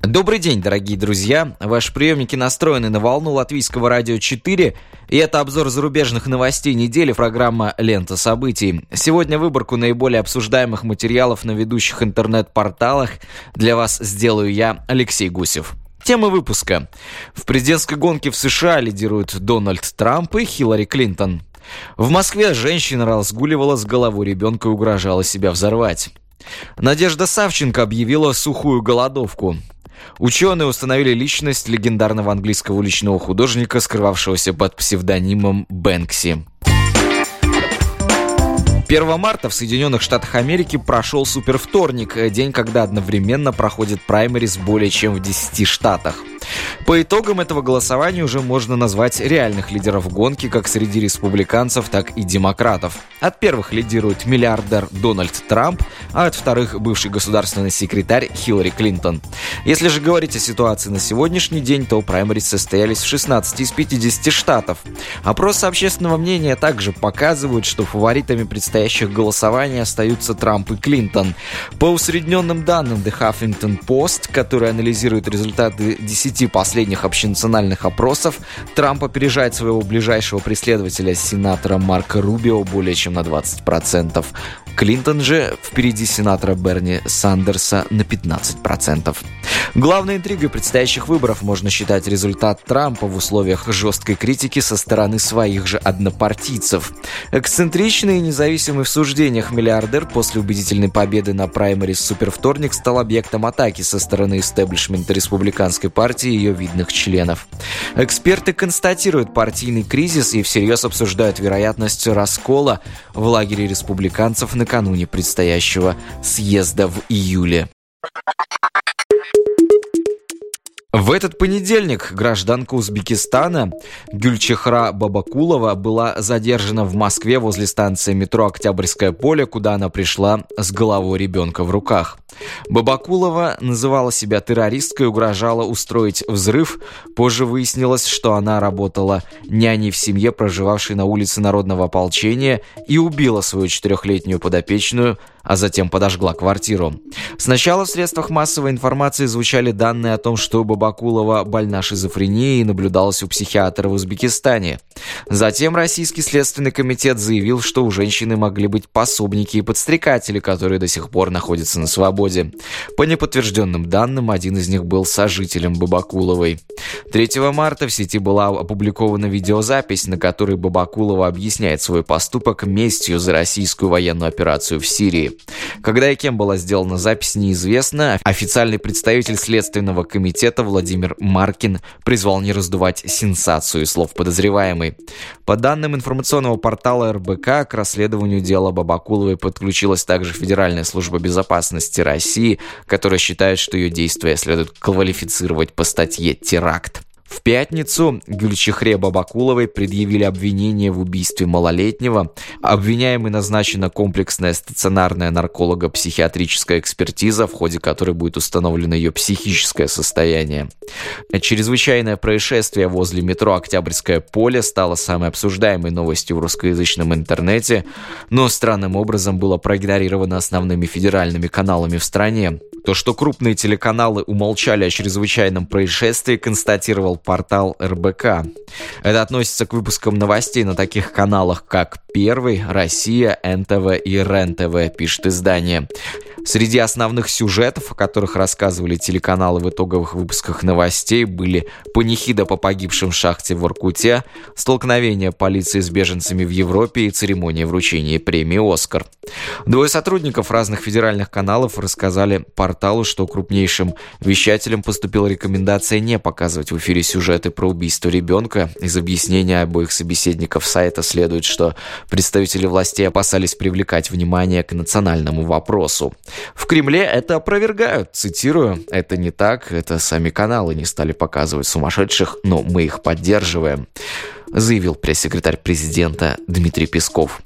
Добрый день, дорогие друзья. Ваши приемники настроены на волну Латвийского радио 4. И это обзор зарубежных новостей недели, программа «Лента событий». Сегодня выборку наиболее обсуждаемых материалов на ведущих интернет-порталах для вас сделаю я, Алексей Гусев. Темы выпуска. В президентской гонке в США лидируют Дональд Трамп и Хиллари Клинтон. В Москве женщина разгуливала с головой ребенка и угрожала себя взорвать. Надежда Савченко объявила сухую голодовку. Ученые установили личность легендарного английского уличного художника, скрывавшегося под псевдонимом Бэнкси. 1 марта в Соединенных Штатах Америки прошел супервторник, день, когда одновременно проходит праймериз более чем в 10 штатах. По итогам этого голосования уже можно назвать реальных лидеров гонки как среди республиканцев, так и демократов. От первых лидирует миллиардер Дональд Трамп, а от вторых бывший государственный секретарь Хиллари Клинтон. Если же говорить о ситуации на сегодняшний день, то праймериз состоялись в 16 из 50 штатов. Опросы общественного мнения также показывают, что фаворитами предстоящих голосований остаются Трамп и Клинтон. По усредненным данным The Huffington Post, который анализирует результаты 10 последних общенациональных опросов, Трамп опережает своего ближайшего преследователя, сенатора Марка Рубио, более чем на 20%. Клинтон же впереди сенатора Берни Сандерса на 15%. Главной интригой предстоящих выборов можно считать результат Трампа в условиях жесткой критики со стороны своих же однопартийцев. Эксцентричный и независимый в суждениях миллиардер после убедительной победы на праймериз супервторник стал объектом атаки со стороны истеблишмента республиканской партии и ее видных членов. Эксперты констатируют партийный кризис и всерьез обсуждают вероятность раскола в лагере республиканцев накануне предстоящего съезда в июле. В этот понедельник гражданка Узбекистана Гюльчехра Бобокулова была задержана в Москве возле станции метро «Октябрьское поле», куда она пришла с головой ребенка в руках. Бобокулова называла себя террористкой и угрожала устроить взрыв. Позже выяснилось, что она работала няней в семье, проживавшей на улице Народного ополчения, и убила свою 4-летнюю подопечную, а затем подожгла квартиру. Сначала в средствах массовой информации звучали данные о том, что Бобокулова больна шизофренией и наблюдалась у психиатра в Узбекистане. Затем российский Следственный комитет заявил, что у женщины могли быть пособники и подстрекатели, которые до сих пор находятся на свободе. По неподтвержденным данным, один из них был сожителем Бобокуловой. 3 марта в сети была опубликована видеозапись, на которой Бобокулова объясняет свой поступок местью за российскую военную операцию в Сирии. Когда и кем была сделана запись, неизвестно. Официальный представитель Следственного комитета Владимир Маркин призвал не раздувать сенсацию слов подозреваемой. По данным информационного портала РБК, к расследованию дела Бобокуловой подключилась также Федеральная служба безопасности России, которая считает, что ее действия следует квалифицировать по статье «теракт». В пятницу Гюльчехре Бобокуловой предъявили обвинение в убийстве малолетнего. Обвиняемой назначена комплексная стационарная нарколого-психиатрическая экспертиза, в ходе которой будет установлено ее психическое состояние. Чрезвычайное происшествие возле метро «Октябрьское поле» стало самой обсуждаемой новостью в русскоязычном интернете, но странным образом было проигнорировано основными федеральными каналами в стране. То, что крупные телеканалы умолчали о чрезвычайном происшествии, констатировал портал РБК. Это относится к выпускам новостей на таких каналах, как «Первый», «Россия», «НТВ» и «РЕН-ТВ», пишет издание. Среди основных сюжетов, о которых рассказывали телеканалы в итоговых выпусках новостей, были панихида по погибшим в шахте в Аркуте, столкновение полиции с беженцами в Европе и церемония вручения премии «Оскар». Двое сотрудников разных федеральных каналов рассказали порталу, что крупнейшим вещателям поступила рекомендация не показывать в эфире сюжеты про убийство ребенка. Из объяснения обоих собеседников сайта следует, что представители властей опасались привлекать внимание к национальному вопросу. В Кремле это опровергают, цитирую: «Это не так, это сами каналы не стали показывать сумасшедших, но мы их поддерживаем», заявил пресс-секретарь президента Дмитрий Песков.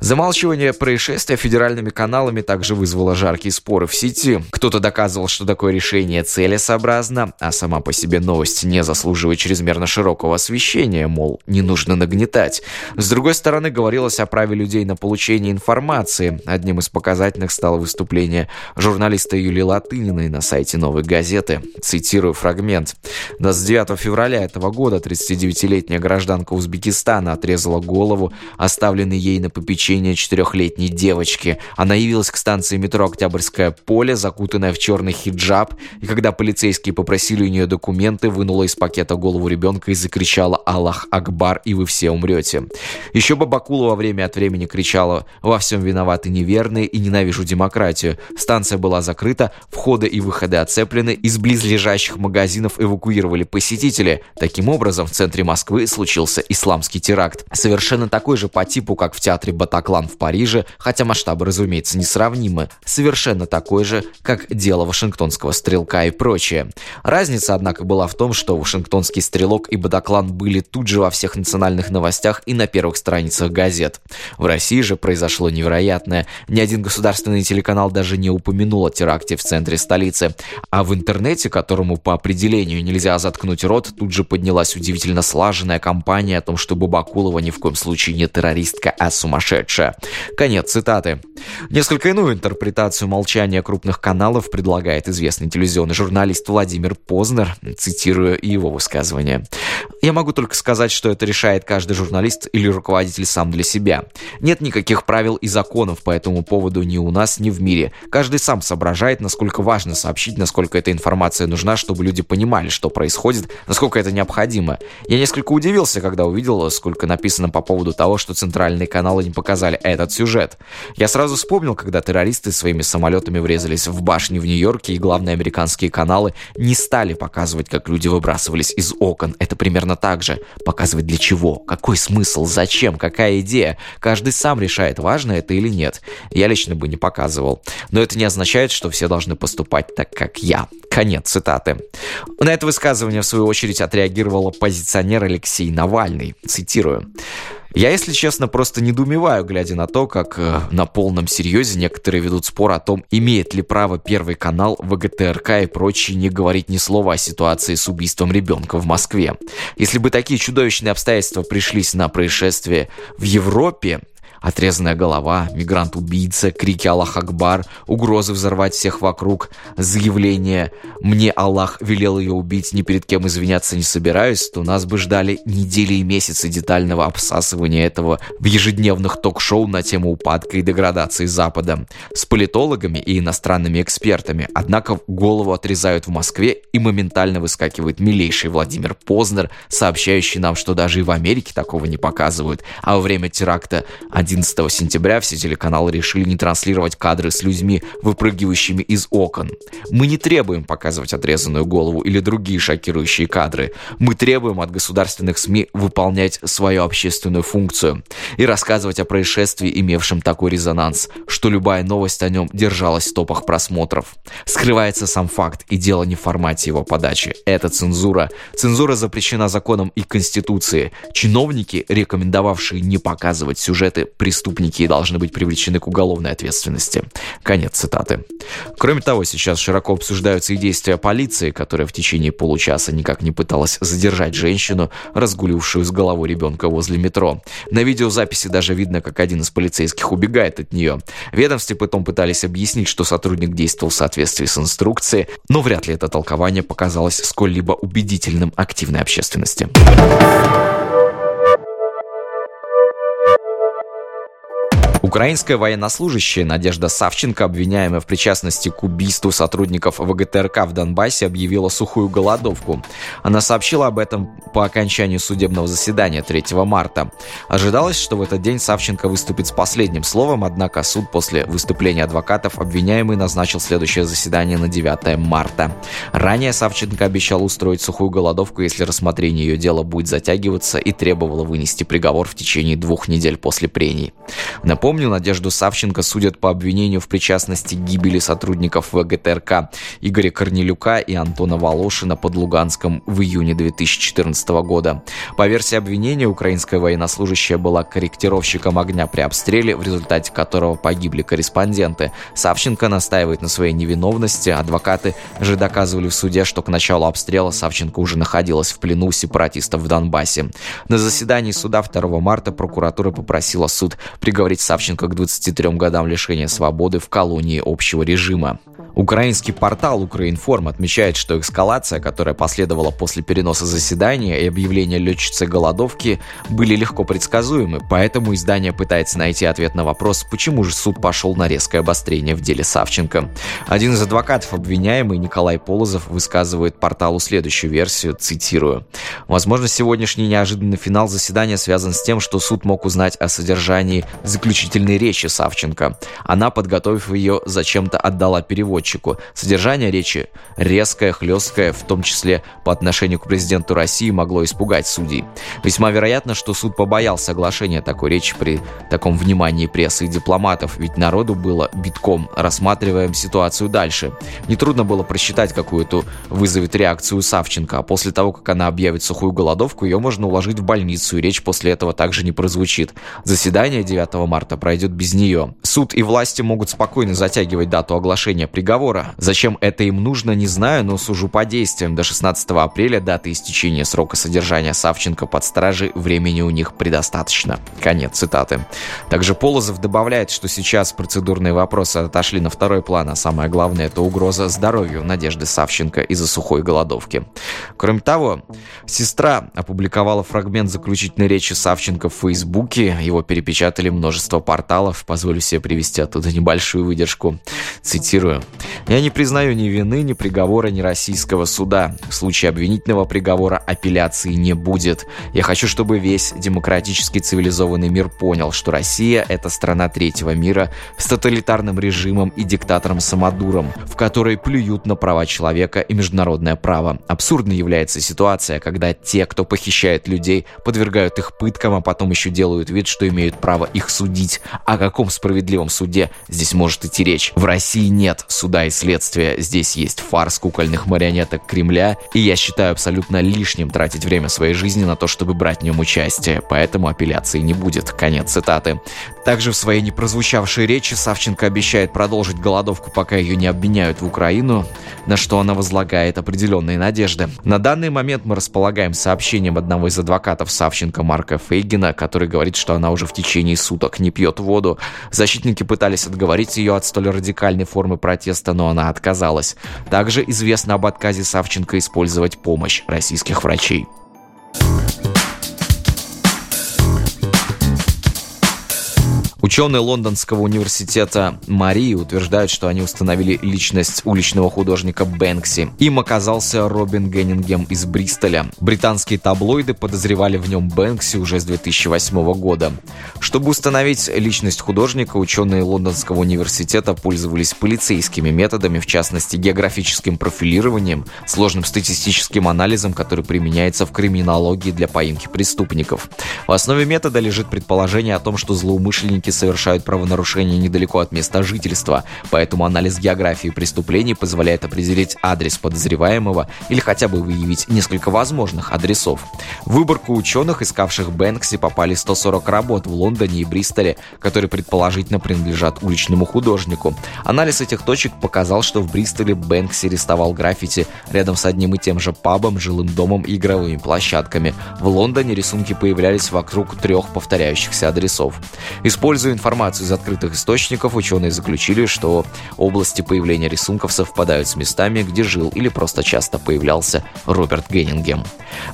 Замалчивание происшествия федеральными каналами также вызвало жаркие споры в сети. Кто-то доказывал, что такое решение целесообразно, а сама по себе новость не заслуживает чрезмерно широкого освещения, мол, не нужно нагнетать. С другой стороны, говорилось о праве людей на получение информации. Одним из показательных стало выступление журналиста Юлии Латыниной на сайте «Новой газеты». Цитирую фрагмент. 29 февраля этого года 39-летняя гражданка Узбекистана отрезала голову, оставленной ей на попечение 4-летней девочки. Она явилась к станции метро «Октябрьское поле», закутанная в черный хиджаб, и когда полицейские попросили у нее документы, вынула из пакета голову ребенка и закричала «Аллах Акбар, и вы все умрете». Еще Бобокулова время от времени кричала «Во всем виноваты неверные и ненавижу демократию». Станция была закрыта, входы и выходы оцеплены, из близлежащих магазинов эвакуировали посетители. Таким образом, в центре Москвы случился исламский теракт. Совершенно такой же по типу, как в театре «Батаклан» в Париже, хотя масштабы, разумеется, несравнимы. Совершенно такой же, как дело вашингтонского стрелка и прочее. Разница, однако, была в том, что вашингтонский стрелок и «Батаклан» были тут же во всех национальных новостях и на первых страницах газет. В России же произошло невероятное. Ни один государственный телеканал даже не упомянул о теракте в центре столицы. А в интернете, которому по определению нельзя заткнуть рот, тут же поднялась удивительно слаженная кампания о том, что Бобокулова ни в коем случае не террористка, а сумасшедшая. Конец цитаты. Несколько иную интерпретацию молчания крупных каналов предлагает известный телевизионный журналист Владимир Познер, цитирую его высказывание. «Я могу только сказать, что это решает каждый журналист или руководитель сам для себя. Нет никаких правил и законов по этому поводу ни у нас, ни в мире. Каждый сам соображает, насколько важно сообщить, насколько эта информация нужна, чтобы люди понимали, что происходит, насколько это необходимо. Я несколько удивился, когда увидел, сколько написано по поводу того, что центральные каналы не показали этот сюжет. Я сразу вспомнил, когда террористы своими самолетами врезались в башни в Нью-Йорке, и главные американские каналы не стали показывать, как люди выбрасывались из окон. Это примерно так же. Показывать для чего? Какой смысл? Зачем? Какая идея? Каждый сам решает, важно это или нет. Я лично бы не показывал. Но это не означает, что все должны поступать так, как я». Конец цитаты. На это высказывание, в свою очередь, отреагировал оппозиционер Алексей Навальный. Цитирую. «Я, если честно, просто недоумеваю, глядя на то, как на полном серьезе некоторые ведут спор о том, имеет ли право Первый канал, ВГТРК и прочие не говорить ни слова о ситуации с убийством ребенка в Москве. Если бы такие чудовищные обстоятельства пришлись на происшествие в Европе, отрезанная голова, мигрант-убийца, крики «Аллах Акбар», угрозы взорвать всех вокруг, заявление «Мне Аллах велел ее убить, ни перед кем извиняться не собираюсь», то нас бы ждали недели и месяцы детального обсасывания этого в ежедневных ток-шоу на тему упадка и деградации Запада с политологами и иностранными экспертами. Однако голову отрезают в Москве, и моментально выскакивает милейший Владимир Познер, сообщающий нам, что даже и в Америке такого не показывают, а во время теракта 11 сентября все телеканалы решили не транслировать кадры с людьми, выпрыгивающими из окон. Мы не требуем показывать отрезанную голову или другие шокирующие кадры. Мы требуем от государственных СМИ выполнять свою общественную функцию и рассказывать о происшествии, имевшем такой резонанс, что любая новость о нем держалась в топах просмотров. Скрывается сам факт, и дело не в формате его подачи. Это цензура. Цензура запрещена законом и Конституцией. Чиновники, рекомендовавшие не показывать сюжеты, преступники должны быть привлечены к уголовной ответственности. Конец цитаты. Кроме того, сейчас широко обсуждаются и действия полиции, которая в течение получаса никак не пыталась задержать женщину, разгулившую с головой ребенка возле метро. На видеозаписи даже видно, как один из полицейских убегает от нее. Ведомстве потом пытались объяснить, что сотрудник действовал в соответствии с инструкцией, но вряд ли это толкование показалось сколь-либо убедительным активной общественности. Украинская военнослужащая Надежда Савченко, обвиняемая в причастности к убийству сотрудников ВГТРК в Донбассе, объявила сухую голодовку. Она сообщила об этом по окончанию судебного заседания 3 марта. Ожидалось, что в этот день Савченко выступит с последним словом, однако суд после выступления адвокатов обвиняемый назначил следующее заседание на 9 марта. Ранее Савченко обещала устроить сухую голодовку, если рассмотрение ее дела будет затягиваться, и требовала вынести приговор в течение 2 недель после прений. Напомню, Напомню, Надежду Савченко судят по обвинению в причастности к гибели сотрудников ВГТРК Игоря Корнилюка и Антона Волошина под Луганском в июне 2014 года. По версии обвинения, украинская военнослужащая была корректировщиком огня при обстреле, в результате которого погибли корреспонденты. Савченко настаивает на своей невиновности. Адвокаты же доказывали в суде, что к началу обстрела Савченко уже находилась в плену сепаратистов в Донбассе. На заседании суда 2 марта прокуратура попросила суд приговорить Савченко к 23 годам лишения свободы в колонии общего режима. Украинский портал «Украинформ» отмечает, что эскалация, которая последовала после переноса заседания и объявления летчицы голодовки, были легко предсказуемы, поэтому издание пытается найти ответ на вопрос, почему же суд пошел на резкое обострение в деле Савченко. Один из адвокатов обвиняемый Николай Полозов высказывает порталу следующую версию, цитирую. «Возможно, сегодняшний неожиданный финал заседания связан с тем, что суд мог узнать о содержании заключительной речи Савченко. Она, подготовив ее, зачем-то отдала переводчику. Содержание речи резкое, хлесткое, в том числе по отношению к президенту России, могло испугать судей. Весьма вероятно, что суд побоялся соглашения такой речи при таком внимании прессы и дипломатов, ведь народу было битком. Рассматриваем ситуацию дальше. Нетрудно было просчитать, какую это вызовет реакцию Савченко, а после того, как она объявит сухую голодовку, ее можно уложить в больницу, и речь после этого также не прозвучит. Заседание 9 марта пройдет без нее. Суд и власти могут спокойно затягивать дату оглашения приговора. Зачем это им нужно, не знаю, но сужу по действиям. До 16 апреля, даты истечения срока содержания Савченко под стражей, времени у них предостаточно». Конец цитаты. Также Полозов добавляет, что сейчас процедурные вопросы отошли на второй план, а самое главное – это угроза здоровью Надежды Савченко из-за сухой голодовки. Кроме того, сестра опубликовала фрагмент заключительной речи Савченко в Фейсбуке. Его перепечатали множество порталов. Позволю себе привести оттуда небольшую выдержку. Цитирую. «Я не признаю ни вины, ни приговора, ни российского суда. В случае обвинительного приговора апелляции не будет. Я хочу, чтобы весь демократический цивилизованный мир понял, что Россия – это страна третьего мира с тоталитарным режимом и диктатором Самодуром, в которой плюют на права человека и международное право. Абсурдной является ситуация, когда те, кто похищает людей, подвергают их пыткам, а потом еще делают вид, что имеют право их судить. О каком справедливом суде здесь может идти речь? В России нет суда и следствия. Здесь есть фарс кукольных марионеток Кремля, и я считаю абсолютно лишним тратить время своей жизни на то, чтобы брать в нем участие, поэтому апелляции не будет». Конец цитаты. Также в своей непрозвучавшей речи Савченко обещает продолжить голодовку, пока ее не обменяют в Украину, на что она возлагает определенные надежды. На данный момент мы располагаем сообщением одного из адвокатов Савченко Марка Фейгина, который говорит, что она уже в течение суток не пьет воду. Защитники пытались отговорить ее от столь радикальной формы протеста, но она отказалась. Также известно об отказе Савченко использовать помощь российских врачей. Ученые Лондонского университета Марии утверждают, что они установили личность уличного художника Бэнкси. Им оказался Робин Ганнингем из Бристоля. Британские таблоиды подозревали в нем Бэнкси уже с 2008 года. Чтобы установить личность художника, ученые Лондонского университета пользовались полицейскими методами, в частности географическим профилированием, сложным статистическим анализом, который применяется в криминологии для поимки преступников. В основе метода лежит предположение о том, что злоумышленники совершают правонарушения недалеко от места жительства, поэтому анализ географии преступлений позволяет определить адрес подозреваемого или хотя бы выявить несколько возможных адресов. В выборку ученых, искавших Бэнкси, попали 140 работ в Лондоне и Бристоле, которые предположительно принадлежат уличному художнику. Анализ этих точек показал, что в Бристоле Бэнкси рисовал граффити рядом с одним и тем же пабом, жилым домом и игровыми площадками. В Лондоне рисунки появлялись вокруг 3 повторяющихся адресов. Используя информацию из открытых источников, ученые заключили, что области появления рисунков совпадают с местами, где жил или просто часто появлялся Роберт Ганнингем.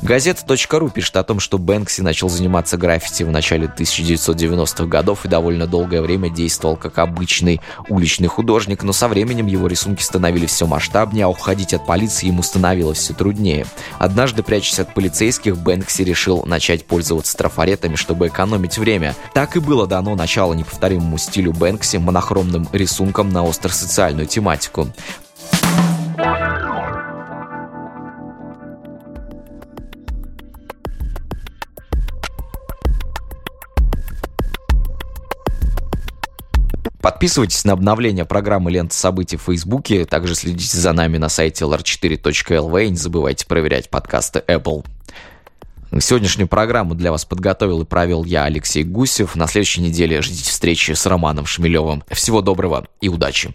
Газета.ру пишет о том, что Бэнкси начал заниматься граффити в начале 1990-х годов и довольно долгое время действовал как обычный уличный художник, но со временем его рисунки становились все масштабнее, а уходить от полиции ему становилось все труднее. Однажды, прячась от полицейских, Бэнкси решил начать пользоваться трафаретами, чтобы экономить время. Так и было дано начало неповторимому стилю Бэнкси, монохромным рисунком на остросоциальную тематику. Подписывайтесь на обновления программы «Лента событий» в Фейсбуке. Также следите за нами на сайте lr4.lv. И не забывайте проверять подкасты Apple. Сегодняшнюю программу для вас подготовил и провел я, Алексей Гусев. На следующей неделе ждите встречи с Романом Шмелевым. Всего доброго и удачи!